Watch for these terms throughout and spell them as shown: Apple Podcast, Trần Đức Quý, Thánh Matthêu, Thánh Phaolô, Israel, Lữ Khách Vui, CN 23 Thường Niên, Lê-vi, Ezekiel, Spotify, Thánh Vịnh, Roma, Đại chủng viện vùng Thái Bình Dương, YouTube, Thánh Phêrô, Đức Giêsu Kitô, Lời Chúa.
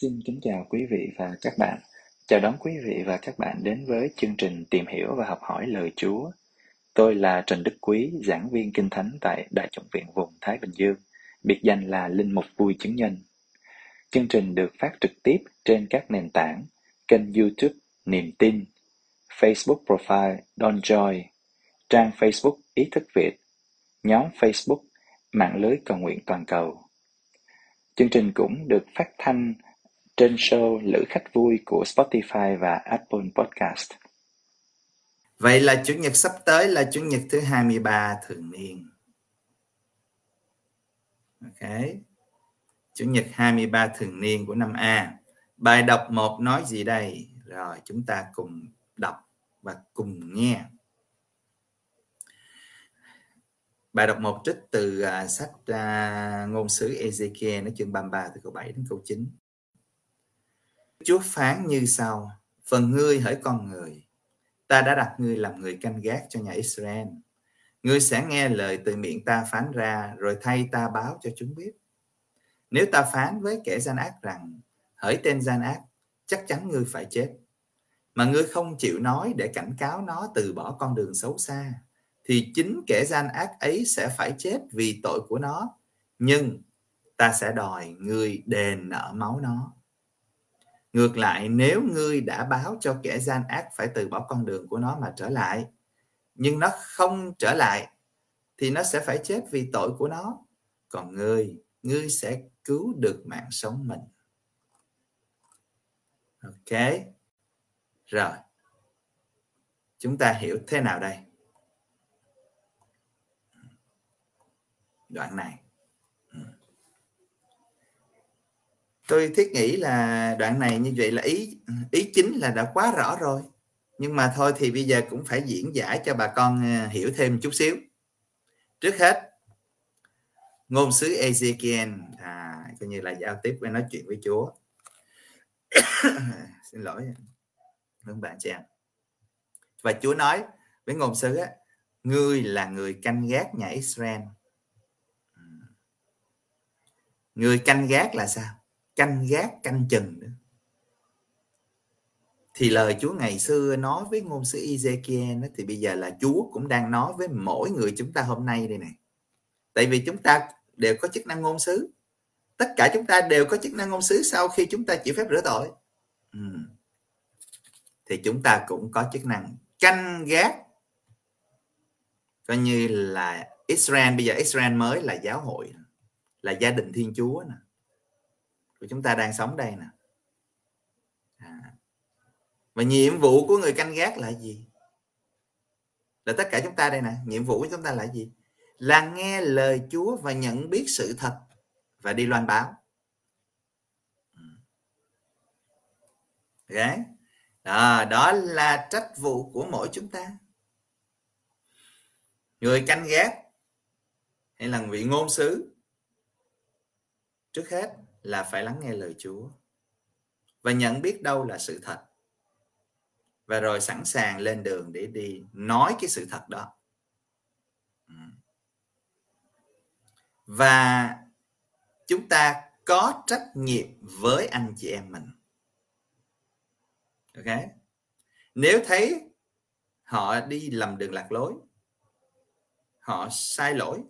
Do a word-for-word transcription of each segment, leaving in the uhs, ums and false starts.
Xin kính chào quý vị và các bạn. Chào đón quý vị và các bạn đến với chương trình Tìm hiểu và học hỏi lời Chúa. Tôi là Trần Đức Quý, giảng viên Kinh Thánh tại Đại chủng viện vùng Thái Bình Dương, biệt danh là Linh mục Vui Chứng Nhân. Chương trình được phát trực tiếp trên các nền tảng, kênh YouTube Niềm Tin, Facebook Profile Don Joy, trang Facebook Ý Thức Việt, nhóm Facebook Mạng Lưới Cầu Nguyện Toàn Cầu. Chương trình cũng được phát thanh trên show Lữ Khách Vui của Spotify và Apple Podcast. Vậy là Chủ nhật sắp tới là Chủ nhật thứ hai mươi ba thường niên. Ok. Chủ nhật hai mươi ba thường niên của năm A. Bài đọc một nói gì đây? Rồi chúng ta cùng đọc và cùng nghe. Bài đọc một trích từ uh, sách uh, ngôn sứ Ezekiel, nó chương ba mươi ba từ câu bảy đến câu chín. Chúa phán như sau: Phần ngươi hỡi con người, ta đã đặt ngươi làm người canh gác cho nhà Israel. Ngươi sẽ nghe lời từ miệng ta phán ra, rồi thay ta báo cho chúng biết. Nếu ta phán với kẻ gian ác rằng: Hỡi tên gian ác, chắc chắn ngươi phải chết, mà ngươi không chịu nói để cảnh cáo nó từ bỏ con đường xấu xa, thì chính kẻ gian ác ấy sẽ phải chết vì tội của nó, nhưng ta sẽ đòi ngươi đền nợ máu nó. Ngược lại, nếu ngươi đã báo cho kẻ gian ác phải từ bỏ con đường của nó mà trở lại, nhưng nó không trở lại, thì nó sẽ phải chết vì tội của nó. Còn ngươi, ngươi sẽ cứu được mạng sống mình. Ok. Rồi. Chúng ta hiểu thế nào đây? Đoạn này. Tôi thiết nghĩ là đoạn này như vậy là ý ý chính là đã quá rõ rồi. Nhưng mà thôi thì bây giờ cũng phải diễn giải cho bà con hiểu thêm chút xíu. Trước hết, ngôn sứ Ezekiel à, coi như là giao tiếp với nói chuyện với Chúa. Xin lỗi các bạn chị em. Và Chúa nói với ngôn sứ á, ngươi là người canh gác nhà Israel. Người canh gác là sao? Canh gác, canh chừng nữa. Thì lời Chúa ngày xưa nói với ngôn sứ Ezekiel đó, thì bây giờ là Chúa cũng đang nói với mỗi người chúng ta hôm nay đây này. Tại vì chúng ta đều có chức năng ngôn sứ. Tất cả chúng ta đều có chức năng ngôn sứ sau khi chúng ta chịu phép rửa tội. Ừ. Thì chúng ta cũng có chức năng canh gác. Coi như là Israel, bây giờ Israel mới là giáo hội, là gia đình Thiên Chúa nè, của chúng ta đang sống đây nè. À. Và nhiệm vụ của người canh gác là gì? Là tất cả chúng ta đây nè. Nhiệm vụ của chúng ta là gì? Là nghe lời Chúa và nhận biết sự thật và đi loan báo. Okay. Đó, đó là trách vụ của mỗi chúng ta. Người canh gác hay là vị ngôn sứ trước hết là phải lắng nghe lời Chúa và nhận biết đâu là sự thật, và rồi sẵn sàng lên đường để đi nói cái sự thật đó. Và chúng ta có trách nhiệm với anh chị em mình. Ok. Nếu thấy họ đi lầm đường lạc lối, họ sai lỗi,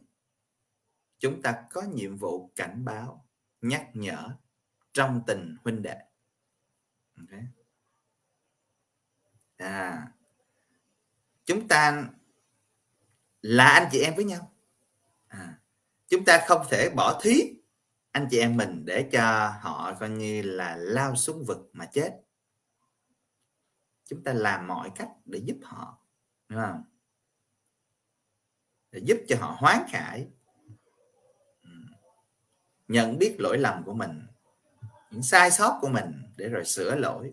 chúng ta có nhiệm vụ cảnh báo, nhắc nhở trong tình huynh đệ. Okay. À, chúng ta là anh chị em với nhau. À, chúng ta không thể bỏ thí anh chị em mình để cho họ coi như là lao xuống vực mà chết. Chúng ta làm mọi cách để giúp họ, đúng không? Để giúp cho họ hoán khải, nhận biết lỗi lầm của mình, những sai sót của mình, để rồi sửa lỗi,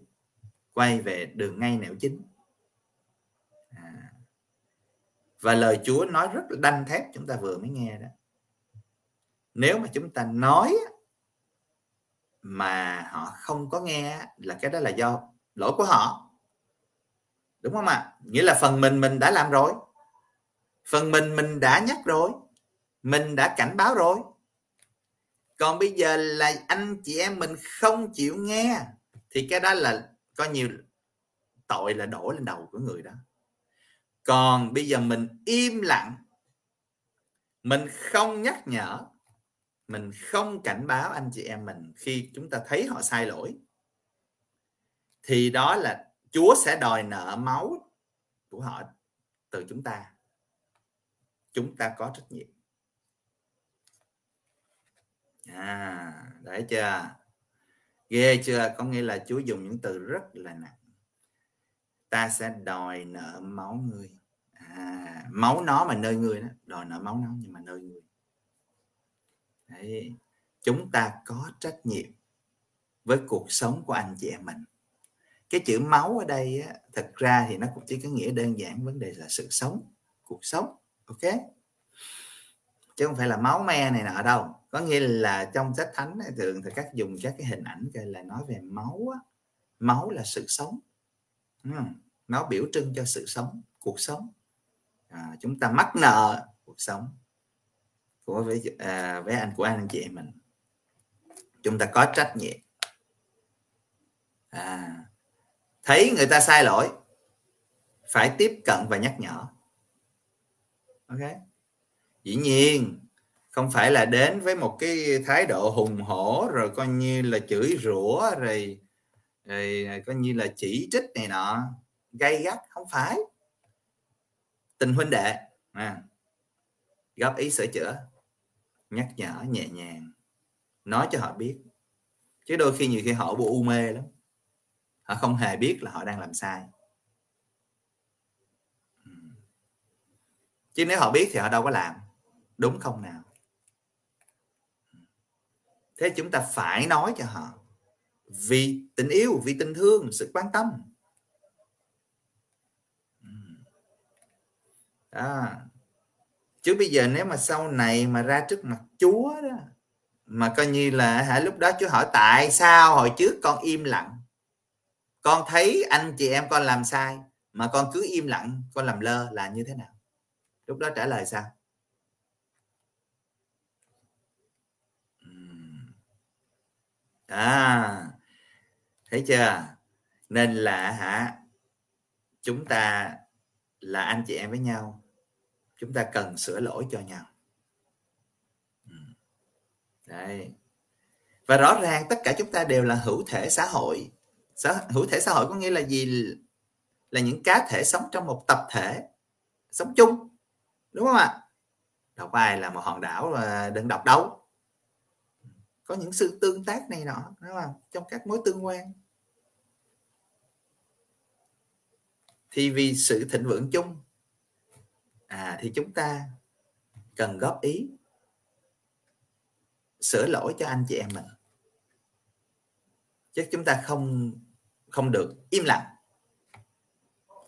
quay về đường ngay nẻo chính. À. Và lời Chúa nói rất là đanh thép, chúng ta vừa mới nghe đó. Nếu mà chúng ta nói mà họ không có nghe là cái đó là do lỗi của họ, đúng không ạ? Nghĩa là phần mình mình đã làm rồi, phần mình mình đã nhắc rồi, mình đã cảnh báo rồi. Còn bây giờ là anh chị em mình không chịu nghe thì cái đó là có nhiều tội là đổ lên đầu của người đó. Còn bây giờ mình im lặng, mình không nhắc nhở, mình không cảnh báo anh chị em mình khi chúng ta thấy họ sai lỗi, thì đó là Chúa sẽ đòi nợ máu của họ từ chúng ta. Chúng ta có trách nhiệm. À, đấy chưa? Ghê chưa? Có nghĩa là Chúa dùng những từ rất là nặng. Ta sẽ đòi nợ máu người. À, máu nó mà nơi người đó. Đòi nợ máu nó nhưng mà nơi người. Đấy. Chúng ta có trách nhiệm với cuộc sống của anh chị em mình. Cái chữ máu ở đây á, thật ra thì nó cũng chỉ có nghĩa đơn giản vấn đề là sự sống, cuộc sống, ok, chứ không phải là máu me này nọ đâu. Có nghĩa là trong sách thánh thường thì các dùng các cái hình ảnh là nói về máu á. Máu là sự sống, nó biểu trưng cho sự sống, cuộc sống. À, chúng ta mắc nợ cuộc sống của với, à, với anh của anh chị em mình, chúng ta có trách nhiệm. À, thấy người ta sai lỗi phải tiếp cận và nhắc nhở. Ok. Dĩ nhiên không phải là đến với một cái thái độ hùng hổ rồi coi như là chửi rủa rồi, rồi coi như là chỉ trích này nọ gay gắt, không phải. Tình huynh đệ à, góp ý sửa chữa, nhắc nhở nhẹ nhàng, nói cho họ biết. Chứ đôi khi nhiều khi họ bộ u mê lắm, họ không hề biết là họ đang làm sai. Chứ nếu họ biết thì họ đâu có làm, đúng không nào? Thế chúng ta phải nói cho họ, vì tình yêu, vì tình thương, sự quan tâm. Đó. Chứ bây giờ nếu mà sau này mà ra trước mặt Chúa đó, mà coi như là hả, lúc đó Chúa hỏi tại sao hồi trước con im lặng, con thấy anh chị em con làm sai mà con cứ im lặng, con làm lơ là như thế nào? Lúc đó trả lời sao? À, thấy chưa? Nên là hả, chúng ta là anh chị em với nhau, chúng ta cần sửa lỗi cho nhau. Đấy. Và rõ ràng tất cả chúng ta đều là hữu thể xã hội. Hữu thể xã hội có nghĩa là gì? Là những cá thể sống trong một tập thể, sống chung, đúng không ạ? Đâu có ai là một hòn đảo đơn độc đâu. Có những sự tương tác này nọ, đúng không? Trong các mối tương quan. Thì vì sự thịnh vượng chung, à, thì chúng ta cần góp ý, sửa lỗi cho anh chị em mình. Chứ chúng ta không không được im lặng.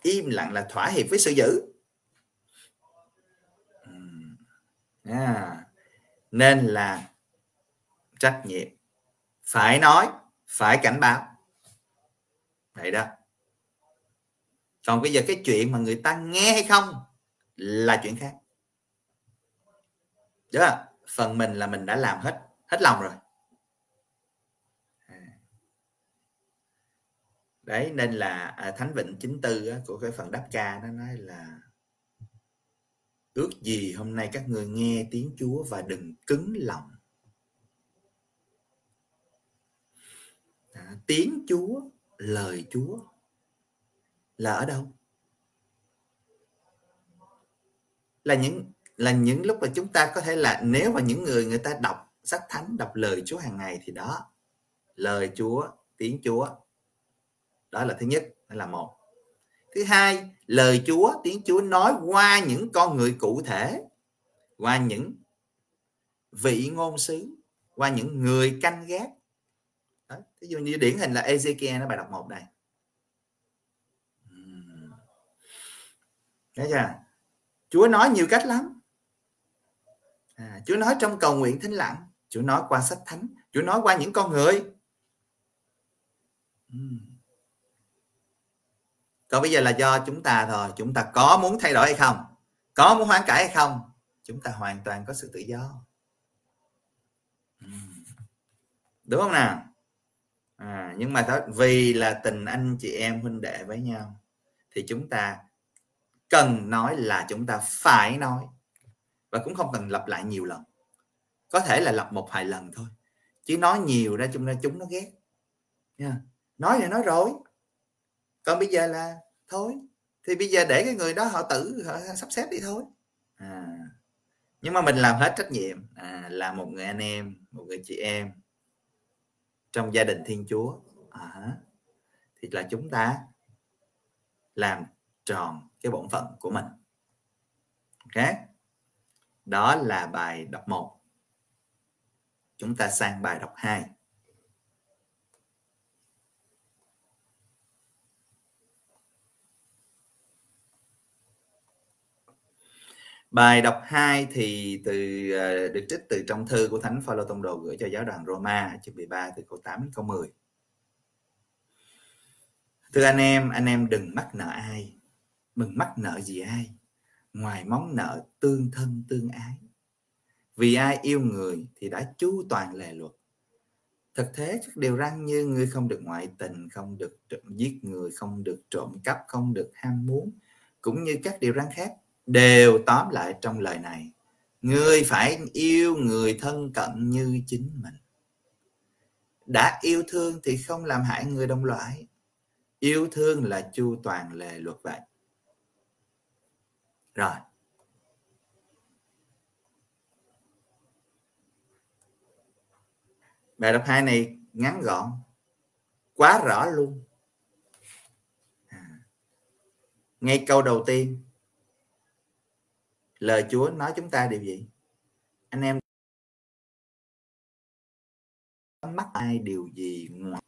Im lặng là thỏa hiệp với sự dữ. À, nên là trách nhiệm, phải nói, phải cảnh báo. Vậy đó. Còn bây giờ cái chuyện mà người ta nghe hay không là chuyện khác. Đúng không? Phần mình là mình đã làm hết hết lòng rồi. Đấy, nên là à, Thánh Vịnh chín tư á, của cái phần đáp ca nó nói là ước gì hôm nay các người nghe tiếng Chúa và đừng cứng lòng. À, tiếng Chúa, lời Chúa là ở đâu? Là những là những lúc mà chúng ta có thể là, nếu mà những người người ta đọc sách thánh, đọc lời Chúa hàng ngày thì đó, lời Chúa, tiếng Chúa. Đó là thứ nhất, đó là một. Thứ hai, lời Chúa, tiếng Chúa nói qua những con người cụ thể, qua những vị ngôn sứ, qua những người canh gác. Đó. Ví dụ như điển hình là Ezekiel nó bài đọc một này. Thấy chưa? Chúa nói nhiều cách lắm. À, Chúa nói trong cầu nguyện thinh lặng, Chúa nói qua sách thánh, Chúa nói qua những con người. Uhm. Còn bây giờ là do chúng ta thôi. Chúng ta có muốn thay đổi hay không? Có muốn hoán cải hay không? Chúng ta hoàn toàn có sự tự do. Đúng không nào? À, nhưng mà đó, vì là tình anh chị em huynh đệ với nhau thì chúng ta cần nói là chúng ta phải nói, và cũng không cần lặp lại nhiều lần, có thể là lặp một vài lần thôi, chứ nói nhiều ra chúng ra chúng nó ghét. Yeah. Nói là nói rồi, còn bây giờ là thôi, thì bây giờ để cái người đó họ tự họ sắp xếp đi thôi. À, nhưng mà mình làm hết trách nhiệm, à, là một người anh em, một người chị em trong gia đình Thiên Chúa, à, thì là chúng ta làm tròn cái bổn phận của mình. Ok, đó là bài đọc một. Chúng ta sang bài đọc hai. Bài đọc hai thì từ được trích từ trong thư của Thánh Phaolô Tông Đồ gửi cho giáo đoàn Roma, chương mười ba từ câu tám đến câu mười. Thưa anh em, anh em đừng mắc nợ ai, đừng mắc nợ gì ai, ngoài món nợ tương thân tương ái. Vì ai yêu người thì đã chu toàn lề luật. Thực thế các điều răn như ngươi không được ngoại tình, không được giết người, không được trộm cắp, không được ham muốn, cũng như các điều răn khác, đều tóm lại trong lời này: ngươi phải yêu người thân cận như chính mình. Đã yêu thương thì không làm hại người đồng loại. Yêu thương là chu toàn lề luật vậy. Rồi, bài đọc hai này ngắn gọn, quá rõ luôn. Ngay câu đầu tiên, lời Chúa nói chúng ta điều gì? Anh em mắc ai điều gì ngoài?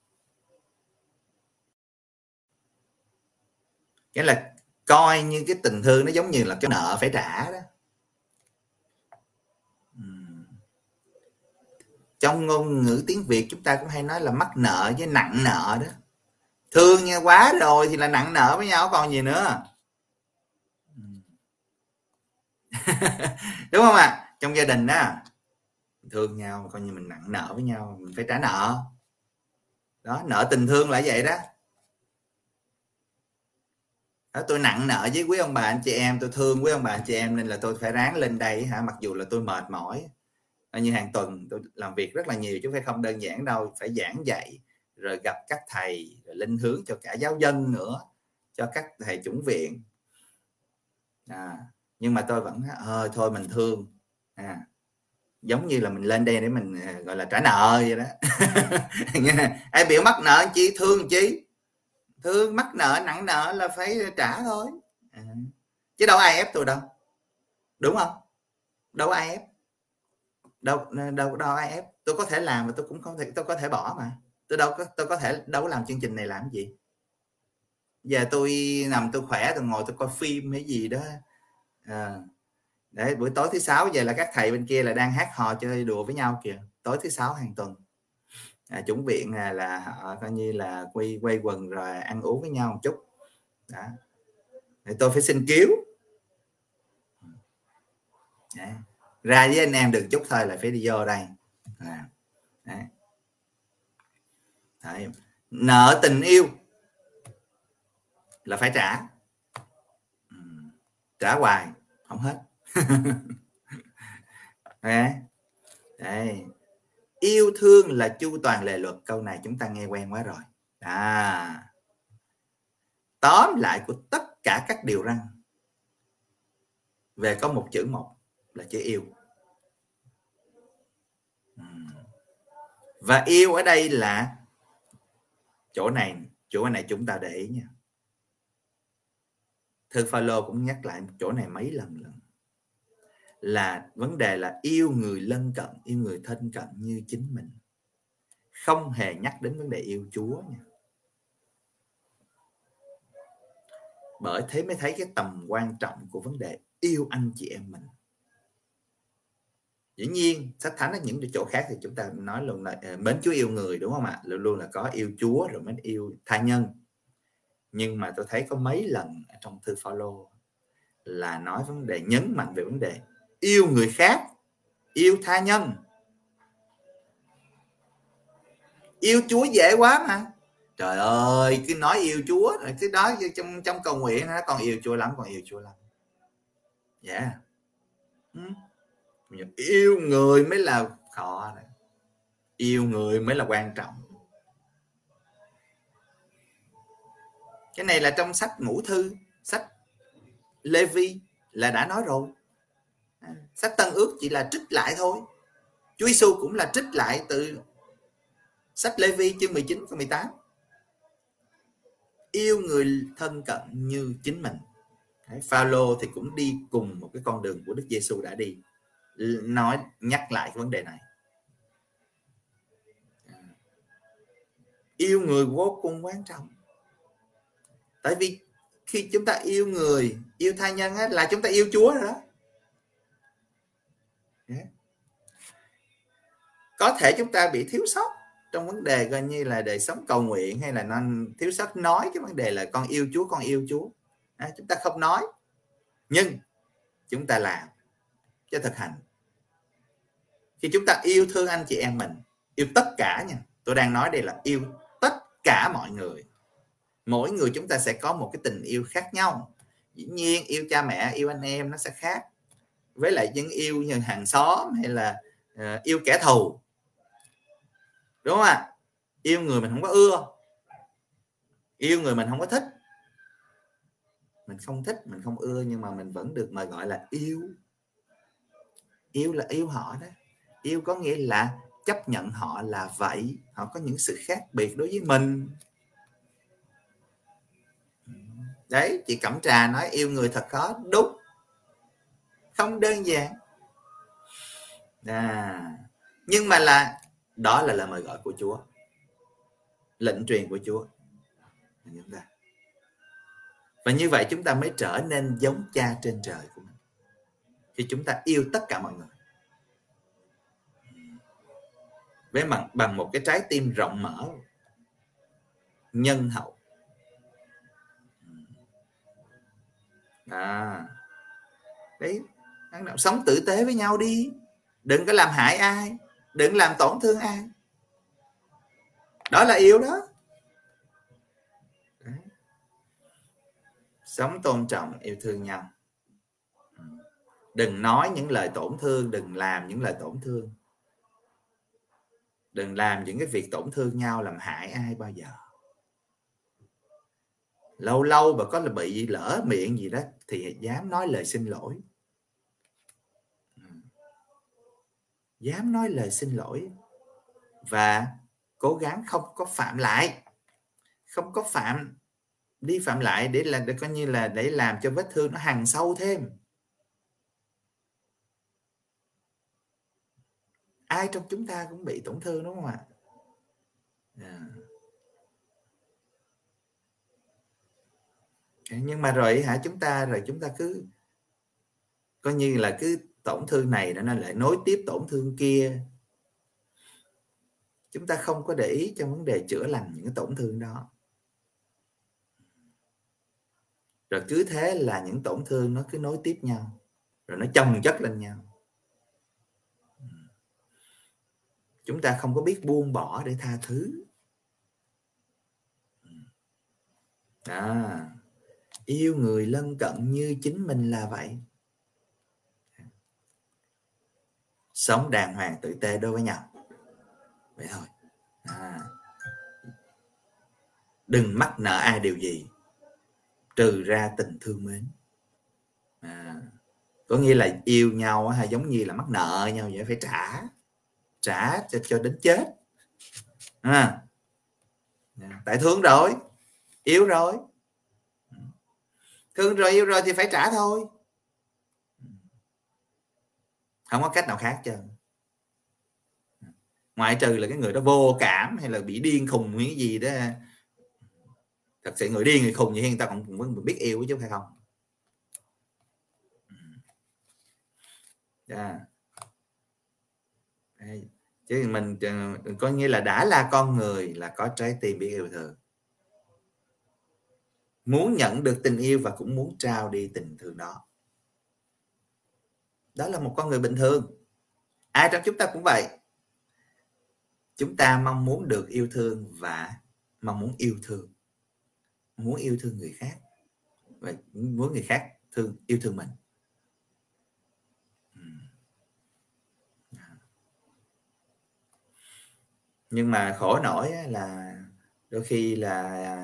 Nghĩa là coi như cái tình thương nó giống như là cái nợ phải trả đó. Trong ngôn ngữ tiếng Việt chúng ta cũng hay nói là mắc nợ với nặng nợ đó. Thương nhau quá rồi thì là nặng nợ với nhau còn gì nữa. Đúng không ạ? À? Trong gia đình đó thương nhau coi như mình nặng nợ với nhau, mình phải trả nợ đó. Nợ tình thương là vậy đó, đó. Tôi nặng nợ với quý ông bà anh chị em, tôi thương quý ông bà anh chị em nên là tôi phải ráng lên đây hả, mặc dù là tôi mệt mỏi. Như hàng tuần tôi làm việc rất là nhiều chứ phải không đơn giản đâu, phải giảng dạy rồi gặp các thầy, rồi linh hướng cho cả giáo dân nữa, cho các thầy chủng viện. À, nhưng mà tôi vẫn ờ, thôi mình thương, à, giống như là mình lên đây để mình gọi là trả nợ vậy đó. Ai biểu mắc nợ chi, thương chi, thương mắc nợ nặng nợ là phải trả thôi, à, chứ đâu ai ép tôi đâu, đúng không? Đâu ai ép, đâu đâu đâu ai ép. Tôi có thể làm mà tôi cũng không thể, tôi có thể bỏ mà, tôi đâu có tôi có thể đâu có làm chương trình này làm gì. Giờ tôi nằm tôi khỏe, tôi ngồi tôi coi phim hay gì đó. À, đấy, buổi tối thứ sáu giờ là các thầy bên kia là đang hát hò chơi đùa với nhau kìa, tối thứ sáu hàng tuần. À, chủng viện là, là họ coi như là quay quay quần rồi ăn uống với nhau một chút đó. Để tôi phải xin cứu đấy, ra với anh em được chút thôi là phải đi vô đây. À, đấy. Đấy, nợ tình yêu là phải trả, trả hoài không hết. Đấy. Đấy. Yêu thương là chu toàn lề luật, câu này chúng ta nghe quen quá rồi. À, tóm lại của tất cả các điều răn về có một chữ một là chữ yêu. Và yêu ở đây là chỗ này, chỗ này chúng ta để ý nha. Thư Phaolô cũng nhắc lại chỗ này mấy lần lần là vấn đề là yêu người lân cận, yêu người thân cận như chính mình, không hề nhắc đến vấn đề yêu Chúa nha. Bởi thế mới thấy cái tầm quan trọng của vấn đề yêu anh chị em mình. Dĩ nhiên sách thánh ở những chỗ khác thì chúng ta nói luôn là mến Chúa yêu người, đúng không ạ? Luôn luôn là có yêu Chúa rồi mới yêu tha nhân. Nhưng mà tôi thấy có mấy lần trong thư Phaolô là nói vấn đề, nhấn mạnh về vấn đề yêu người khác, yêu tha nhân. Yêu Chúa dễ quá mà. Trời ơi, cứ nói yêu Chúa, cái đó trong trong cầu nguyện nó còn yêu Chúa lắm, còn yêu Chúa lắm. Dạ. Yeah. Ừ. Yêu người mới là khó này. Yêu người mới là quan trọng. Cái này là trong sách Ngũ Thư, sách Lê-vi là đã nói rồi. Sách Tân Ước chỉ là trích lại thôi. Chúa Giêsu cũng là trích lại từ sách Lê-vi chương mười chín câu mười tám. Yêu người thân cận như chính mình. Phaolô thì cũng đi cùng một cái con đường của Đức Giêsu đã đi, nói nhắc lại cái vấn đề này. Yêu người vô cùng quan trọng. Tại vì khi chúng ta yêu người, yêu tha nhân á, là chúng ta yêu Chúa rồi đó. Có thể chúng ta bị thiếu sót trong vấn đề coi như là đời sống cầu nguyện, hay là nó thiếu sót nói cái vấn đề là con yêu Chúa, con yêu Chúa. À, chúng ta không nói, nhưng chúng ta làm cho thực hành. Khi chúng ta yêu thương anh chị em mình, yêu tất cả nha, tôi đang nói đây là yêu tất cả mọi người. Mỗi người chúng ta sẽ có một cái tình yêu khác nhau. Dĩ nhiên yêu cha mẹ, yêu anh em nó sẽ khác với lại những yêu như hàng xóm hay là uh, yêu kẻ thù, đúng không ạ? Yêu người mình không có ưa, yêu người mình không có thích, mình không thích, mình không ưa, nhưng mà mình vẫn được mời gọi là yêu. Yêu là yêu họ đó. Yêu có nghĩa là chấp nhận họ là vậy, họ có những sự khác biệt đối với mình. Đấy, chị Cẩm Trà nói yêu người thật khó. Đúng, không đơn giản à, nhưng mà là đó là lời mời gọi của Chúa, lệnh truyền của Chúa. Chúng ta và như vậy chúng ta mới trở nên giống cha trên trời của mình khi chúng ta yêu tất cả mọi người với bằng, bằng một cái trái tim rộng mở, nhân hậu. À, đấy, sống tử tế với nhau đi, đừng có làm hại ai, đừng làm tổn thương ai. Đó là yêu đó. Sống tôn trọng, yêu thương nhau. Đừng nói những lời tổn thương, đừng làm những lời tổn thương, đừng làm những cái việc tổn thương nhau, làm hại ai bao giờ. Lâu lâu mà có là bị lỡ miệng gì đó thì dám nói lời xin lỗi. Dám nói lời xin lỗi và cố gắng không có phạm lại, không có phạm đi phạm lại để là để coi như là để làm cho vết thương nó hằn sâu thêm. Ai trong chúng ta cũng bị tổn thương, đúng không ạ? À. Nhưng mà rồi hả, chúng ta rồi chúng ta cứ coi như là cứ tổn thương này nó lại nối tiếp tổn thương kia. Chúng ta không có để ý trong vấn đề chữa lành những cái tổn thương đó. Rồi cứ thế là những tổn thương nó cứ nối tiếp nhau, rồi nó chồng chất lên nhau. Chúng ta không có biết buông bỏ để tha thứ. À, yêu người lân cận như chính mình là vậy. Sống đàng hoàng tử tế đối với nhau. Vậy thôi. À, đừng mắc nợ ai điều gì trừ ra tình thương mến. À, có nghĩa là yêu nhau hay giống như là mắc nợ nhau vậy, phải trả trả cho, cho đến chết. À, tại thương rồi, yêu rồi, thương rồi, yêu rồi thì phải trả thôi, không có cách nào khác chứ. Ngoại trừ là cái người đó vô cảm hay là bị điên khùng hay cái gì đó. Thật sự người điên người khùng vậy, người ta cũng, cũng biết yêu chứ phải không? À. Chứ mình có nghĩa là đã là con người là có trái tim biết yêu thương, muốn nhận được tình yêu và cũng muốn trao đi tình thương đó. Đó là một con người bình thường. Ai trong chúng ta cũng vậy. Chúng ta mong muốn được yêu thương và mong muốn yêu thương, muốn yêu thương người khác và muốn người khác thương yêu thương mình. Nhưng mà khổ nổi là đôi khi là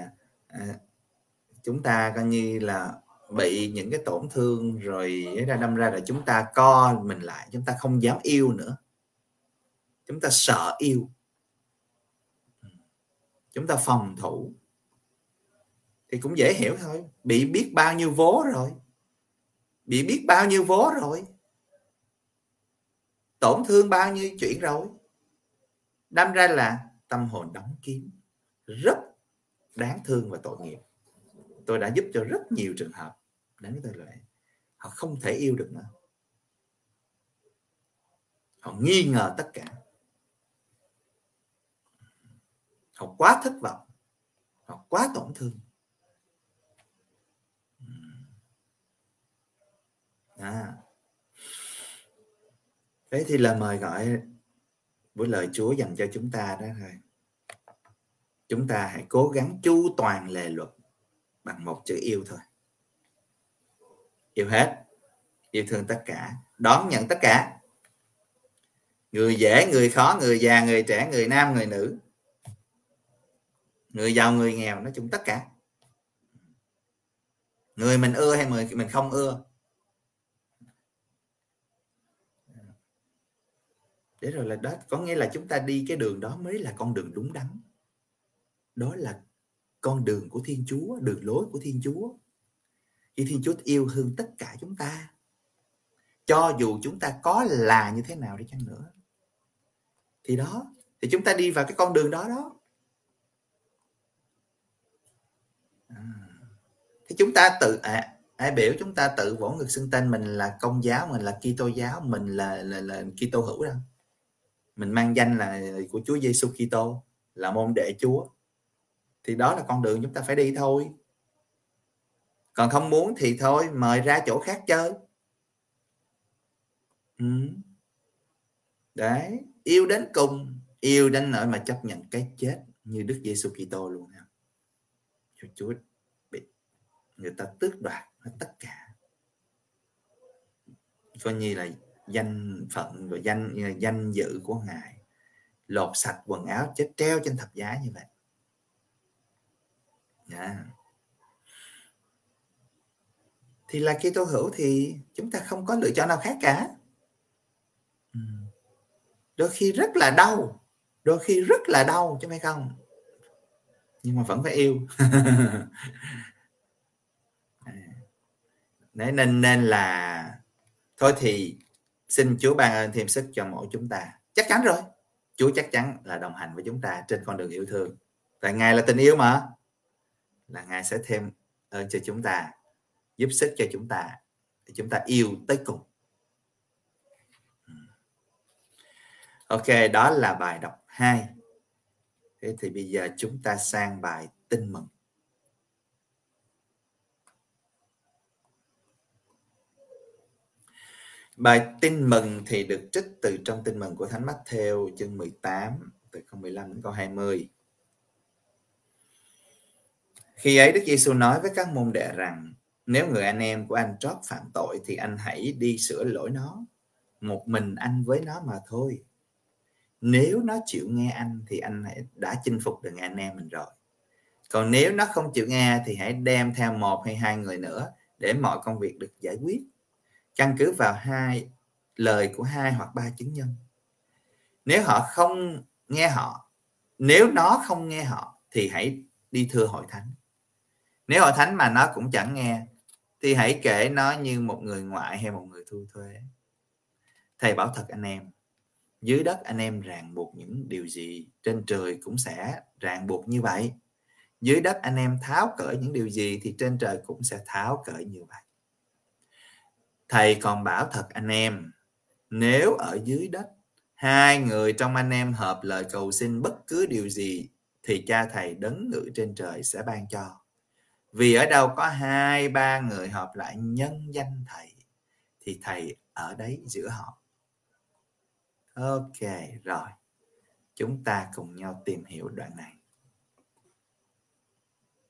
chúng ta coi như là bị những cái tổn thương rồi ra đâm ra là chúng ta co mình lại, chúng ta không dám yêu nữa, chúng ta sợ yêu, chúng ta phòng thủ. Thì cũng dễ hiểu thôi, bị biết bao nhiêu vố rồi, bị biết bao nhiêu vố rồi, tổn thương bao nhiêu chuyện rồi, đâm ra là tâm hồn đóng kín, rất đáng thương và tội nghiệp. Tôi đã giúp cho rất nhiều trường hợp đến với tôi là họ không thể yêu được nữa, họ nghi ngờ tất cả, họ quá thất vọng, họ quá tổn thương. À. Thế thì là mời gọi buổi lời Chúa dành cho chúng ta đó thôi. Chúng ta hãy cố gắng chu toàn lề luật bằng một chữ yêu thôi. Yêu hết, yêu thương tất cả, đón nhận tất cả. Người dễ, người khó, người già, người trẻ, người nam, người nữ, người giàu, người nghèo, nói chung tất cả. Người mình ưa hay người mình không ưa. Để rồi là đó, có nghĩa là chúng ta đi cái đường đó mới là con đường đúng đắn. Đó là con đường của Thiên Chúa, đường lối của Thiên Chúa. Khi Thiên Chúa yêu thương tất cả chúng ta, cho dù chúng ta có là như thế nào đi chăng nữa. Thì đó, thì chúng ta đi vào cái con đường đó đó. À, thì chúng ta tự à, ai biểu chúng ta tự vỗ ngực xưng tên mình là Công giáo, mình là Kitô giáo, mình là là, là Kitô hữu đâu. Mình mang danh là của Chúa Giêsu Kitô, là môn đệ Chúa. Thì đó là con đường chúng ta phải đi thôi. Còn không muốn thì thôi, mời ra chỗ khác chơi. Ừ. Đấy, yêu đến cùng, yêu đến nỗi mà chấp nhận cái chết như Đức Giêsu Kitô luôn ha. Chúa Chúa bị người ta tước đoạt hết tất cả. Coi như là danh phận và danh danh dự của Ngài, lột sạch quần áo chết treo trên thập giá như vậy. Yeah. Thì là Kitô hữu thì chúng ta không có lựa chọn nào khác cả. Đôi khi rất là đau, đôi khi rất là đau chứ phải không, nhưng mà vẫn phải yêu. nên nên là thôi thì xin Chúa ban ơn thêm sức cho mỗi chúng ta. Chắc chắn rồi, Chúa chắc chắn là đồng hành với chúng ta trên con đường yêu thương, tại Ngài là tình yêu mà, là Ngài sẽ thêm ơn cho chúng ta, giúp sức cho chúng ta để chúng ta yêu tới cùng. Ok, đó là bài đọc hai. Thế thì bây giờ chúng ta sang bài tin mừng. Bài tin mừng thì được trích từ trong tin mừng của Thánh Matthêu chương mười tám từ câu mười lăm đến câu hai mươi. Khi ấy Đức Giêsu nói với các môn đệ rằng: nếu người anh em của anh trót phạm tội thì anh hãy đi sửa lỗi nó, một mình anh với nó mà thôi. Nếu nó chịu nghe anh thì anh hãy đã chinh phục được anh em mình rồi. Còn nếu nó không chịu nghe thì hãy đem theo một hay hai người nữa để mọi công việc được giải quyết, căn cứ vào hai lời của hai hoặc ba chứng nhân. Nếu họ không nghe họ, nếu nó không nghe họ thì hãy đi thưa hội thánh. Nếu hội thánh mà nó cũng chẳng nghe thì hãy kể nó như một người ngoại hay một người thu thuế. Thầy bảo thật anh em, dưới đất anh em ràng buộc những điều gì, trên trời cũng sẽ ràng buộc như vậy. Dưới đất anh em tháo cởi những điều gì thì trên trời cũng sẽ tháo cởi như vậy. Thầy còn bảo thật anh em, nếu ở dưới đất hai người trong anh em hợp lời cầu xin bất cứ điều gì thì cha thầy đấng ngự trên trời sẽ ban cho. Vì ở đâu có hai ba người hợp lại nhân danh thầy thì thầy ở đấy giữa họ. Ok, rồi. Chúng ta cùng nhau tìm hiểu đoạn này.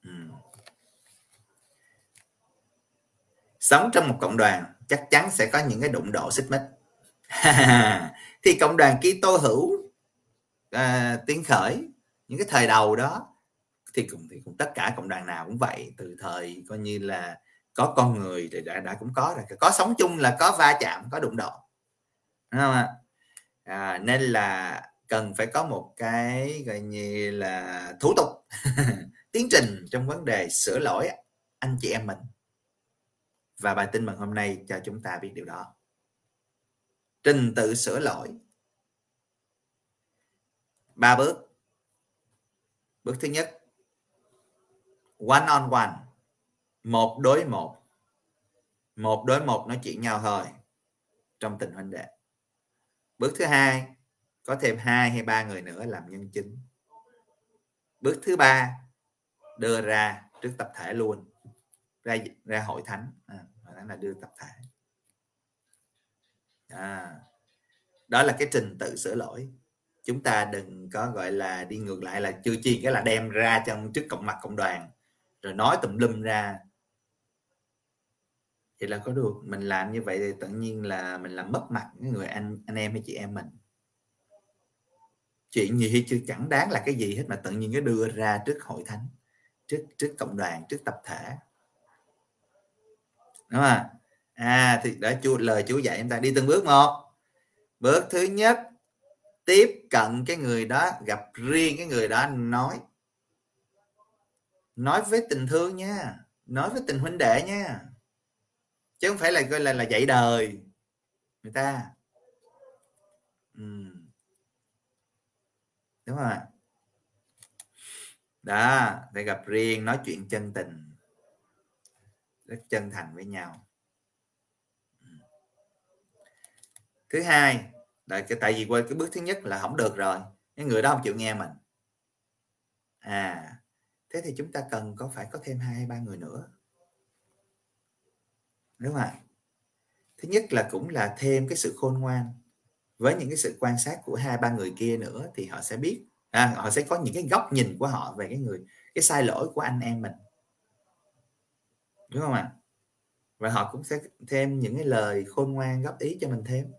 Uhm. Sống trong một cộng đoàn chắc chắn sẽ có những cái đụng độ xích mích. Thì cộng đoàn Kitô hữu à, tiến khởi những cái thời đầu đó thì cũng thì cũng tất cả cộng đoàn nào cũng vậy, từ thời coi như là có con người thì đã đã cũng có rồi, có sống chung là có va chạm, có đụng độ, đúng không ạ? À, nên là cần phải có một cái gọi như là thủ tục tiến trình trong vấn đề sửa lỗi anh chị em mình, và bài tin mừng hôm nay cho chúng ta biết điều đó. Trình tự sửa lỗi ba bước. Bước thứ nhất, one on one, một đối một, một đối một nói chuyện nhau thôi trong tình huynh đệ. Bước thứ hai, có thêm hai hay ba người nữa làm nhân chứng. Bước thứ ba, đưa ra trước tập thể luôn, ra ra hội thánh, à, hội thánh là đưa tập thể. À, đó là cái trình tự sửa lỗi. Chúng ta đừng có gọi là đi ngược lại, là chưa chi cái là đem ra trong trước cộng mặt cộng đoàn rồi nói tùm lum ra. Vậy là có được, mình làm như vậy thì tự nhiên là mình làm mất mặt người anh anh em hay chị em mình. Chuyện gì hay chưa chẳng đáng là cái gì hết mà tự nhiên nó đưa ra trước hội thánh, trước trước cộng đoàn, trước tập thể. Đúng không? À thì đã Chúa, lời Chúa dạy chúng ta đi từng bước một. Bước thứ nhất, tiếp cận cái người đó, gặp riêng cái người đó, nói nói với tình thương nha, nói với tình huynh đệ nha, chứ không phải là coi là là dạy đời người ta. Ừ. Đúng không ạ? Đó, để gặp riêng, nói chuyện chân tình, rất chân thành với nhau. Thứ hai, tại tại vì qua cái bước thứ nhất là không được rồi, cái người đó không chịu nghe mình. À, thế thì chúng ta cần có phải có thêm hai hay ba người nữa. Đúng không ạ? Thứ nhất là cũng là thêm cái sự khôn ngoan với những cái sự quan sát của hai ba người kia nữa, thì họ sẽ biết, à, họ sẽ có những cái góc nhìn của họ về cái người, cái sai lỗi của anh em mình. Đúng không ạ? Và họ cũng sẽ thêm những cái lời khôn ngoan góp ý cho mình thêm.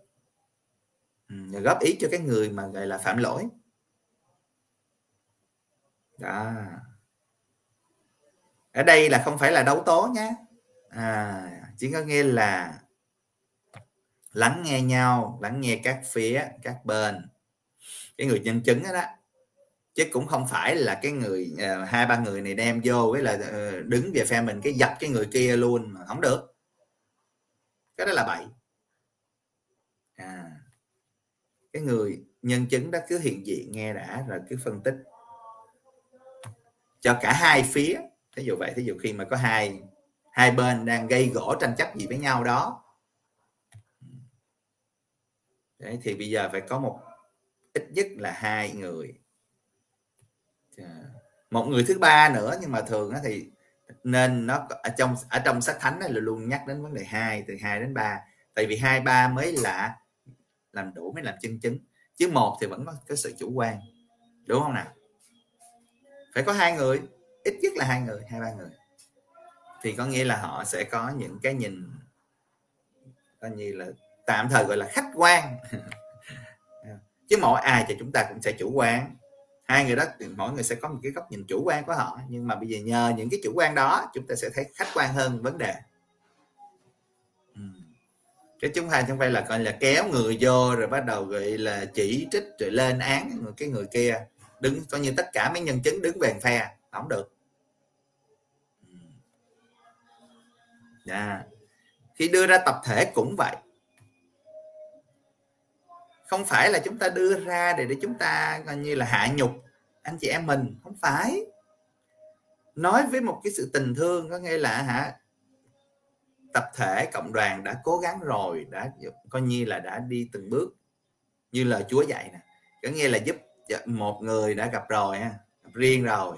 Ừ, góp ý cho cái người mà gọi là phạm lỗi. Đó. Ở đây là không phải là đấu tố nhé. À, chỉ có nghĩa là lắng nghe nhau, lắng nghe các phía, các bên, cái người nhân chứng đó, đó. Chứ cũng không phải là cái người uh, hai ba người này đem vô với là uh, đứng về phe mình cái dập cái người kia luôn mà không được. Cái đó là bậy. À, cái người nhân chứng đó cứ hiện diện nghe đã rồi cứ phân tích cho cả hai phía. Thí dụ vậy, thí dụ khi mà có hai hai bên đang gây gổ tranh chấp gì với nhau đó. Đấy, thì bây giờ phải có một ít nhất là hai người, một người thứ ba nữa, nhưng mà thường thì nên nó ở trong ở trong sách thánh là luôn nhắc đến vấn đề hai, từ hai đến ba, tại vì hai ba mới là làm đủ, mới làm chân chính, chứ một thì vẫn có cái sự chủ quan, đúng không nào? Phải có hai người, ít nhất là hai người, hai ba người, thì có nghĩa là họ sẽ có những cái nhìn coi như là tạm thời gọi là khách quan. Chứ mỗi ai thì chúng ta cũng sẽ chủ quan. Hai người đó thì mỗi người sẽ có một cái góc nhìn chủ quan của họ, nhưng mà bây giờ nhờ những cái chủ quan đó chúng ta sẽ thấy khách quan hơn vấn đề. Ừ. Chứ chúng ta không phải là coi là kéo người vô rồi bắt đầu gọi là chỉ trích rồi lên án cái người kia, đứng coi như tất cả mấy nhân chứng đứng về phe, không được. À, khi đưa ra tập thể cũng vậy, không phải là chúng ta đưa ra để để chúng ta coi như là hạ nhục anh chị em mình, không phải. Nói với một cái sự tình thương, có nghĩa là hả, tập thể cộng đoàn đã cố gắng rồi, đã coi như là đã đi từng bước như lời Chúa dạy nè, có nghĩa là giúp một người đã gặp rồi, ha, gặp riêng rồi,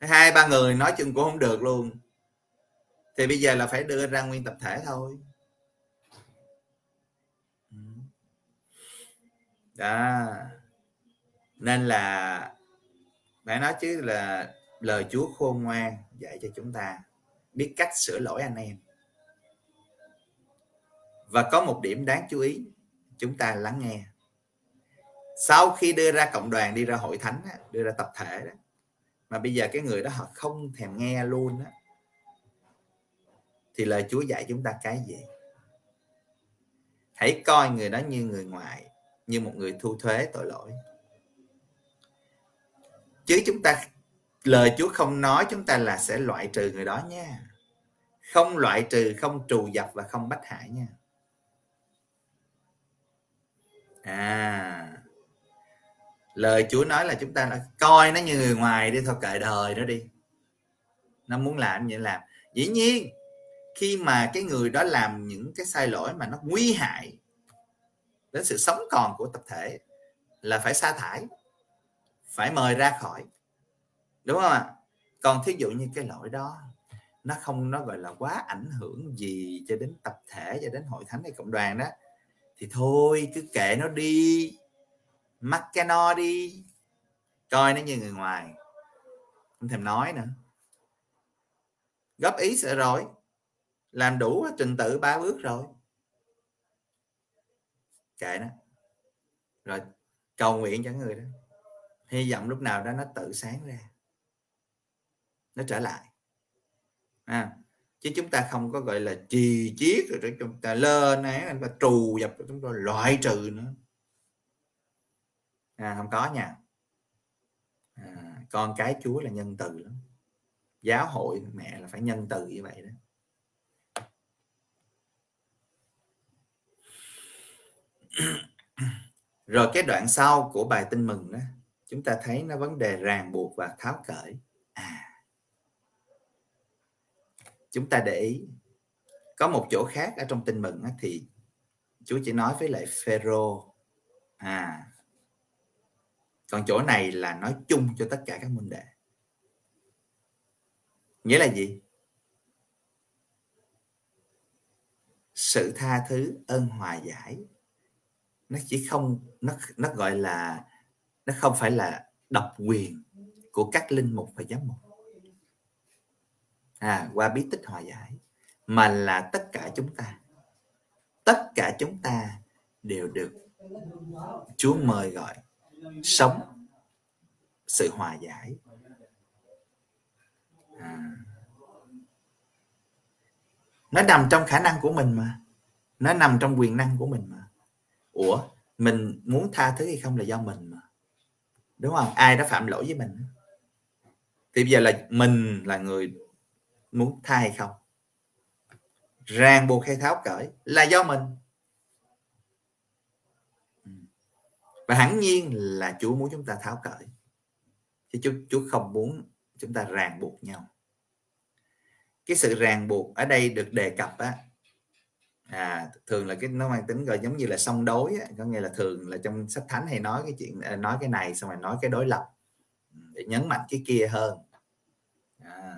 hai ba người nói chung cũng không được luôn, thì bây giờ là phải đưa ra nguyên tập thể thôi. Đó. Nên là phải nói chứ là lời Chúa khôn ngoan dạy cho chúng ta biết cách sửa lỗi anh em. Và có một điểm đáng chú ý, chúng ta lắng nghe. Sau khi đưa ra cộng đoàn, đi ra hội thánh, đưa ra tập thể đó, mà bây giờ cái người đó họ không thèm nghe luôn đó, thì lời Chúa dạy chúng ta cái gì? Hãy coi người đó như người ngoại, như một người thu thuế tội lỗi. Chứ chúng ta, lời Chúa không nói chúng ta là sẽ loại trừ người đó nha. Không loại trừ, không trù dập và không bách hại nha. À, lời Chúa nói là chúng ta là coi nó như người ngoài đi, thôi kệ đời nó đi. Nó muốn làm vậy làm. Dĩ nhiên, khi mà cái người đó làm những cái sai lỗi mà nó nguy hại đến sự sống còn của tập thể là phải sa thải, phải mời ra khỏi. Đúng không ạ? Còn thí dụ như cái lỗi đó nó không, nó gọi là quá ảnh hưởng gì cho đến tập thể, cho đến hội thánh hay cộng đoàn đó, thì thôi cứ kệ nó đi, mắc cái no đi, coi nó như người ngoài, không thèm nói nữa. Góp ý sợ rồi, làm đủ trình tự ba bước rồi, kệ nó, rồi cầu nguyện cho người đó, hy vọng lúc nào đó nó tự sáng ra, nó trở lại. À, chứ chúng ta không có gọi là chì chiết rồi chúng ta lên này, anh ta trù dập rồi chúng ta loại trừ nữa. À, không có nha. À, con cái Chúa là nhân từ lắm. Giáo hội mẹ là phải nhân từ như vậy đó. Rồi cái đoạn sau của bài tin mừng đó, chúng ta thấy nó vấn đề ràng buộc và tháo cởi. À, chúng ta để ý có một chỗ khác ở trong tin mừng thì Chúa chỉ nói với lại Phêrô. À, còn chỗ này là nói chung cho tất cả các môn đệ. Nghĩa là gì? Sự tha thứ, ơn hòa giải, nó chỉ không, nó nó gọi là nó không phải là độc quyền của các linh mục và giám mục. À, qua bí tích hòa giải, mà là tất cả chúng ta, tất cả chúng ta đều được Chúa mời gọi sống sự hòa giải. À, nó nằm trong khả năng của mình mà, nó nằm trong quyền năng của mình mà. Ủa, mình muốn tha thứ hay không là do mình mà, đúng không? Ai đã phạm lỗi với mình thì bây giờ là mình là người muốn tha hay không, ràng buộc hay tháo cởi là do mình. Và hẳn nhiên là Chúa muốn chúng ta tháo cởi, chứ Chúa, Chúa không muốn chúng ta ràng buộc nhau. Cái sự ràng buộc ở đây được đề cập á, à, thường là cái nó mang tính gọi giống như là song đối á, có nghĩa là thường là trong sách thánh hay nói cái chuyện, nói cái này xong rồi nói cái đối lập để nhấn mạnh cái kia hơn. À,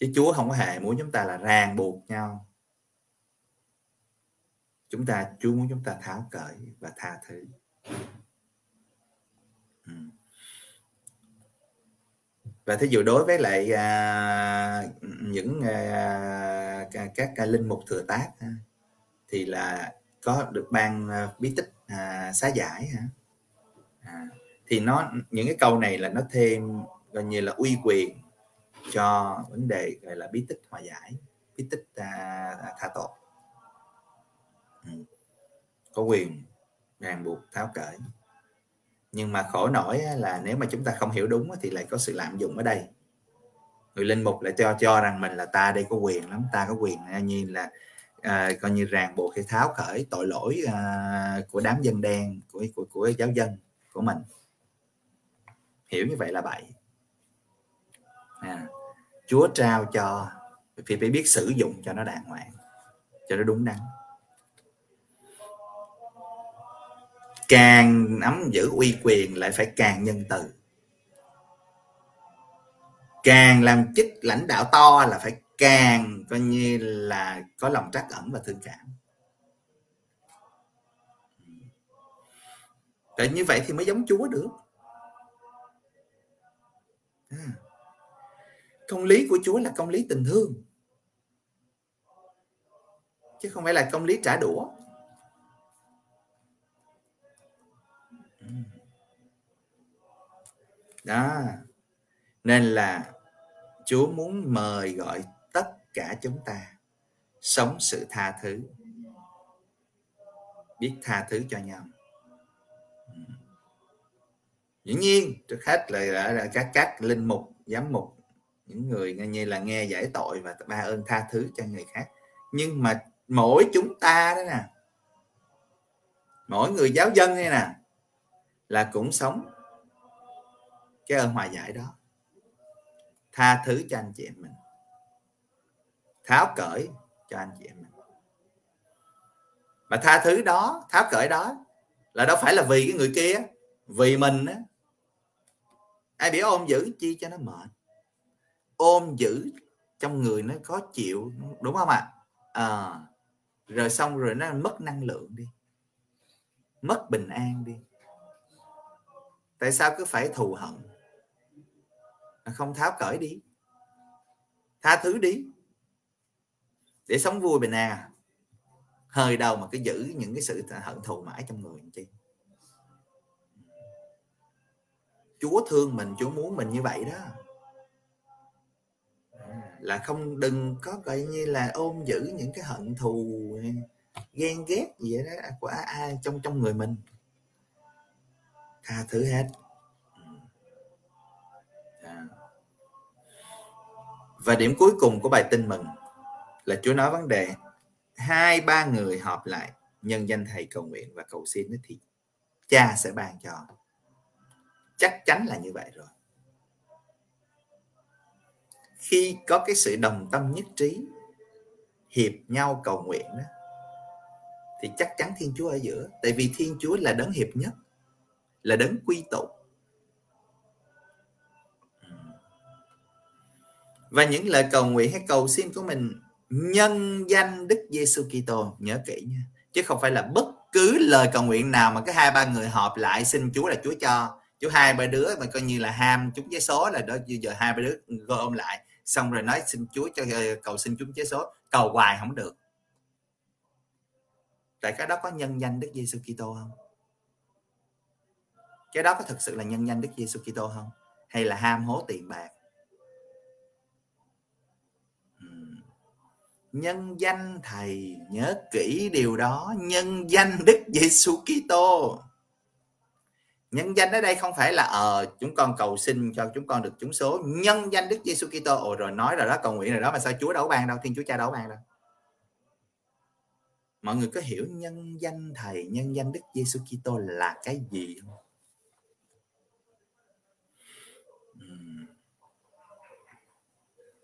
chứ Chúa không có hề muốn chúng ta là ràng buộc nhau. Chúng ta, Chúa muốn chúng ta tháo cởi và tha thứ. Ừ. Và thí dụ đối với lại à, những à, các à, linh mục thừa tác à, thì là có được ban à, bí tích à, xá giải à. À, thì nó những cái câu này là nó thêm gọi như là uy quyền cho vấn đề gọi là bí tích hòa giải, bí tích à, tha tội. Ừ. Có quyền ràng buộc tháo cởi. Nhưng mà khổ nổi là nếu mà chúng ta không hiểu đúng thì lại có sự lạm dụng ở đây. Người linh mục lại cho cho rằng mình là ta đây có quyền lắm, ta có quyền như là à, coi như ràng buộc hay tháo cởi tội lỗi à, của đám dân đen, của, của, của giáo dân của mình. Hiểu như vậy là bậy. À, Chúa trao cho thì phải biết sử dụng cho nó đàng hoàng, cho nó đúng đắn. Càng nắm giữ uy quyền lại phải càng nhân từ, càng làm chức lãnh đạo to là phải càng coi như là có lòng trắc ẩn và thương cảm. Rồi như vậy thì mới giống Chúa được. À, công lý của Chúa là công lý tình thương, chứ không phải là công lý trả đũa. Đó, nên là Chúa muốn mời gọi tất cả chúng ta sống sự tha thứ, biết tha thứ cho nhau. Dĩ nhiên trước hết là, là các các linh mục, giám mục, những người như là nghe giải tội và ba ơn tha thứ cho người khác. Nhưng mà mỗi chúng ta đó nè, mỗi người giáo dân đây nè, là cũng sống cái ơn hòa giải đó, tha thứ cho anh chị em mình, tháo cởi cho anh chị em mình. Mà tha thứ đó, tháo cởi đó là đâu phải là vì cái người kia, vì mình á. Ai biểu ôm giữ chi cho nó mệt, ôm giữ trong người nó khó chịu, đúng không ạ? À? À, rồi xong rồi nó mất năng lượng đi, mất bình an đi. Tại sao cứ phải thù hận? Không tháo cởi đi, tha thứ đi, để sống vui bình an. À, hơi đầu mà cứ giữ những cái sự hận thù mãi trong người làm chi? Chúa thương mình, Chúa muốn mình như vậy đó, là không, đừng có gọi như là ôm giữ những cái hận thù, ghen ghét gì đó của ai trong trong người mình. Tha thứ hết. Và điểm cuối cùng của bài tin mừng là Chúa nói vấn đề hai ba người họp lại nhân danh Thầy cầu nguyện và cầu xin thì Cha sẽ ban cho. Chắc chắn là như vậy rồi. Khi có cái sự đồng tâm nhất trí, hiệp nhau cầu nguyện đó, thì chắc chắn Thiên Chúa ở giữa. Tại vì Thiên Chúa là đấng hiệp nhất, là đấng quy tụ. Và những lời cầu nguyện hay cầu xin của mình nhân danh Đức Giêsu Kitô, nhớ kỹ nha, chứ không phải là bất cứ lời cầu nguyện nào mà cái hai ba người họp lại xin Chúa là Chúa cho. Chú hai ba đứa mà coi như là ham trúng vé số là đó, giờ hai ba đứa gom lại xong rồi nói xin Chúa cho, cầu xin trúng vé số, cầu hoài không được. Tại cái đó có nhân danh Đức Giêsu Kitô không? Cái đó có thực sự là nhân danh Đức Giêsu Kitô không? Hay là ham hố tiền bạc? Nhân danh Thầy, nhớ kỹ điều đó, nhân danh Đức Giêsu Kitô. Nhân danh ở đây không phải là ờ chúng con cầu xin cho chúng con được trúng số, nhân danh Đức Giêsu Kitô. Ồ rồi nói rồi đó, cầu nguyện rồi đó, mà sao Chúa đâu ban đâu, Thiên Chúa Cha đâu ban đâu. Mọi người có hiểu nhân danh Thầy, nhân danh Đức Giêsu Kitô là cái gì không?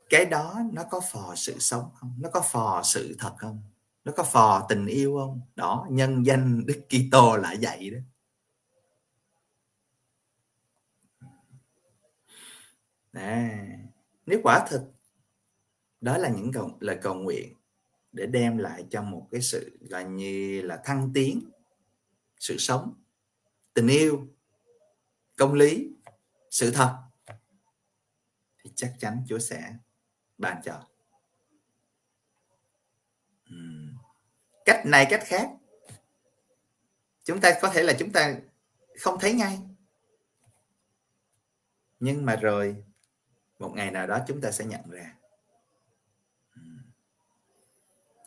Cái đó nó có phò sự sống không? Nó có phò sự thật không? Nó có phò tình yêu không? Đó, nhân danh Đức Kitô là vậy đó. À, nếu quả thực đó là những cầu, lời cầu nguyện để đem lại cho một cái sự gọi như là thăng tiến, sự sống, tình yêu, công lý, sự thật, thì chắc chắn Chúa sẽ ban cho. uhm. Cách này cách khác chúng ta có thể là chúng ta không thấy ngay, nhưng mà rồi một ngày nào đó chúng ta sẽ nhận ra.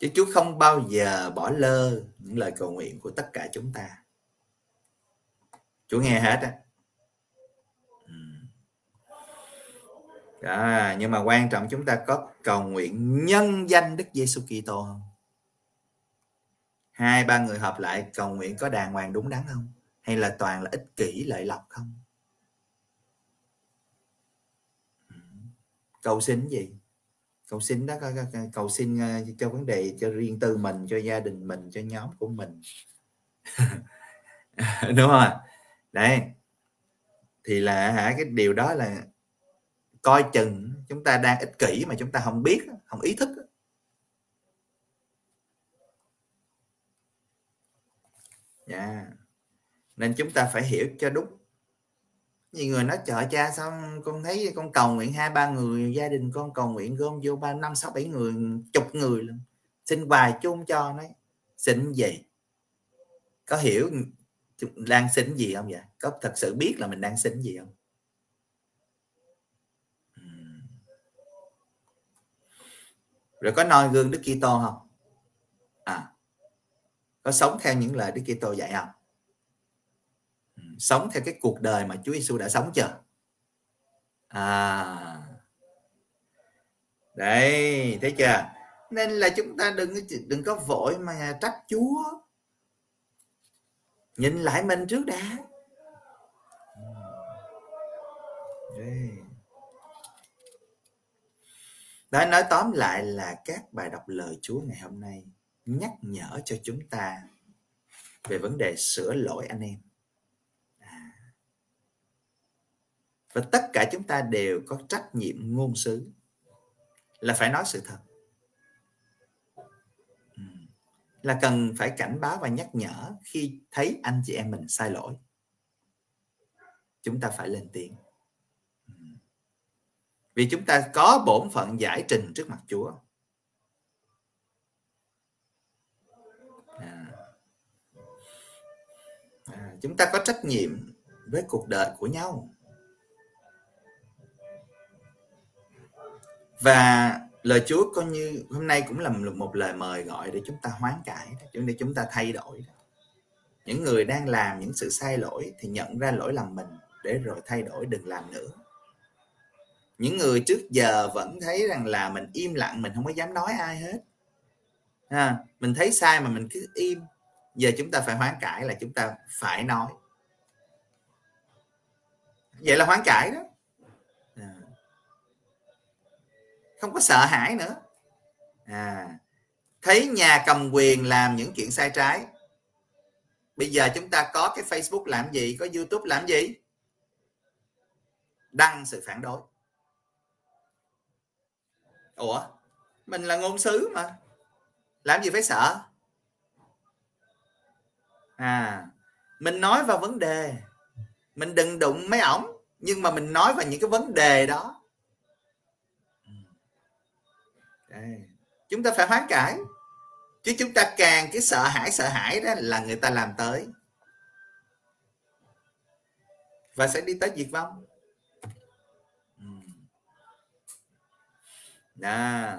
Chứ Chúa không bao giờ bỏ lơ những lời cầu nguyện của tất cả chúng ta. Chúa nghe hết á. Đó, nhưng mà quan trọng chúng ta có cầu nguyện nhân danh Đức Giêsu Kitô không? Hai ba người họp lại cầu nguyện có đàng hoàng đúng đắn không? Hay là toàn là ích kỷ lợi lộc không? Cầu xin gì? Cầu xin đó, cầu xin cho vấn đề cho riêng tư mình, cho gia đình mình, cho nhóm của mình. Đúng không ạ? Đấy. Thì là hả, cái điều đó là coi chừng chúng ta đang ích kỷ mà chúng ta không biết, không ý thức. Yeah. Nên chúng ta phải hiểu cho đúng. Nhiều người nói chợ cha xong con thấy con cầu nguyện hai ba người, gia đình con cầu nguyện gom vô ba năm sáu bảy người, chục người luôn, xin hoài chung cho nói xin gì, có hiểu đang xin gì không vậy? Có thật sự biết là mình đang xin gì không? Rồi có noi gương Đức Kitô không? À, có sống theo những lời Đức Kitô dạy không? Sống theo cái cuộc đời mà Chúa Giêsu đã sống chưa? À, đấy, thấy chưa? Nên là chúng ta đừng đừng có vội mà trách Chúa. Nhìn lại mình trước đã. Đấy. Đó, nói tóm lại là các bài đọc lời Chúa ngày hôm nay nhắc nhở cho chúng ta về vấn đề sửa lỗi anh em. À. Và tất cả chúng ta đều có trách nhiệm ngôn sứ là phải nói sự thật. Là cần phải cảnh báo và nhắc nhở khi thấy anh chị em mình sai lỗi. Chúng ta phải lên tiếng. Vì chúng ta có bổn phận giải trình trước mặt Chúa. À. À, chúng ta có trách nhiệm với cuộc đời của nhau. Và lời Chúa coi như hôm nay cũng là một lời mời gọi để chúng ta hoán cải, để chúng ta thay đổi. Những người đang làm những sự sai lỗi thì nhận ra lỗi lầm mình để rồi thay đổi, đừng làm nữa. Những người trước giờ vẫn thấy rằng là mình im lặng, mình không có dám nói ai hết. À, mình thấy sai mà mình cứ im. Giờ chúng ta phải hoán cải là chúng ta phải nói. Vậy là hoán cải đó. Không có sợ hãi nữa. À, thấy nhà cầm quyền làm những chuyện sai trái. Bây giờ chúng ta có cái Facebook làm gì, có YouTube làm gì? Đăng sự phản đối. Ủa, mình là ngôn sứ mà, làm gì phải sợ? À, mình nói vào vấn đề. Mình đừng đụng mấy ổng, nhưng mà mình nói vào những cái vấn đề đó. Đây. Chúng ta phải hoán cải. Chứ chúng ta càng cái sợ hãi sợ hãi đó là người ta làm tới và sẽ đi tới diệt vong. Đó.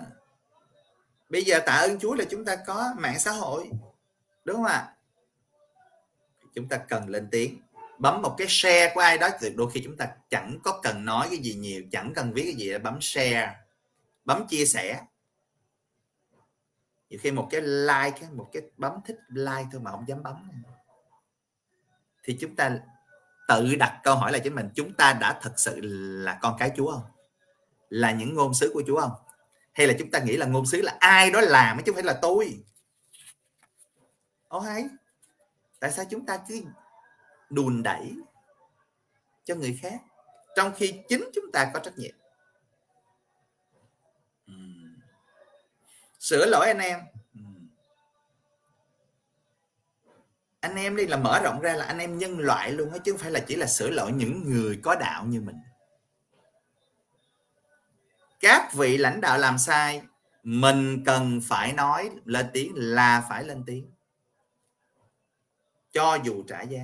Bây giờ tạ ơn Chúa là chúng ta có mạng xã hội, đúng không ạ? Chúng ta cần lên tiếng. Bấm một cái share của ai đó, đôi khi chúng ta chẳng có cần nói cái gì nhiều, chẳng cần viết cái gì, bấm share, bấm chia sẻ. Nhiều khi một cái like, một cái bấm thích like thôi mà không dám bấm. Thì chúng ta tự đặt câu hỏi là chính mình, chúng ta đã thật sự là con cái Chúa không? Là những ngôn sứ của Chúa không? Hay là chúng ta nghĩ là ngôn sứ là ai đó làm chứ không phải là tôi. Ồ hay. Tại sao chúng ta cứ đùn đẩy cho người khác trong khi chính chúng ta có trách nhiệm? Sửa lỗi anh em. Anh em đi là mở rộng ra là anh em nhân loại luôn đó, chứ không phải là chỉ là sửa lỗi những người có đạo như mình. Các vị lãnh đạo làm sai, mình cần phải nói lên tiếng, là phải lên tiếng cho dù trả giá.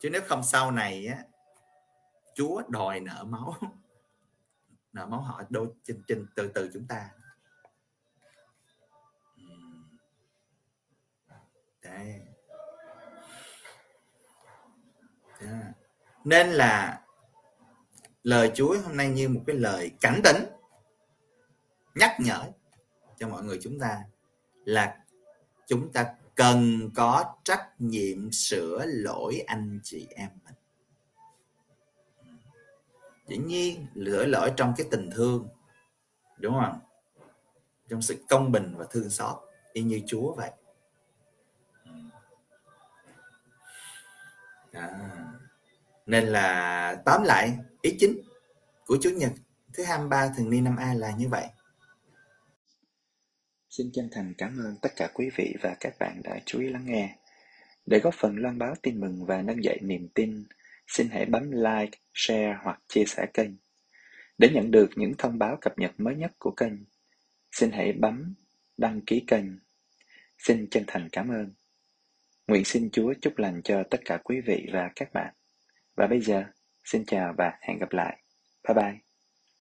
Chứ nếu không sau này á, Chúa đòi nợ máu. Nợ máu họ đôi trên, trên, từ từ chúng ta. Đấy. Đấy. Nên là lời Chúa hôm nay như một cái lời cảnh tỉnh, nhắc nhở cho mọi người chúng ta là chúng ta cần có trách nhiệm sửa lỗi anh chị em mình. Dĩ nhiên sửa lỗi trong cái tình thương, đúng không? Trong sự công bình và thương xót y như Chúa vậy. À, nên là tóm lại ý chính của Chủ nhật thứ hai mươi ba thường niên năm A là như vậy. Xin chân thành cảm ơn tất cả quý vị và các bạn đã chú ý lắng nghe. Để góp phần loan báo tin mừng và nâng dậy niềm tin, xin hãy bấm like, share hoặc chia sẻ kênh. Để nhận được những thông báo cập nhật mới nhất của kênh, xin hãy bấm đăng ký kênh. Xin chân thành cảm ơn. Nguyện xin Chúa chúc lành cho tất cả quý vị và các bạn. Và bây giờ, xin chào và hẹn gặp lại. Bye bye.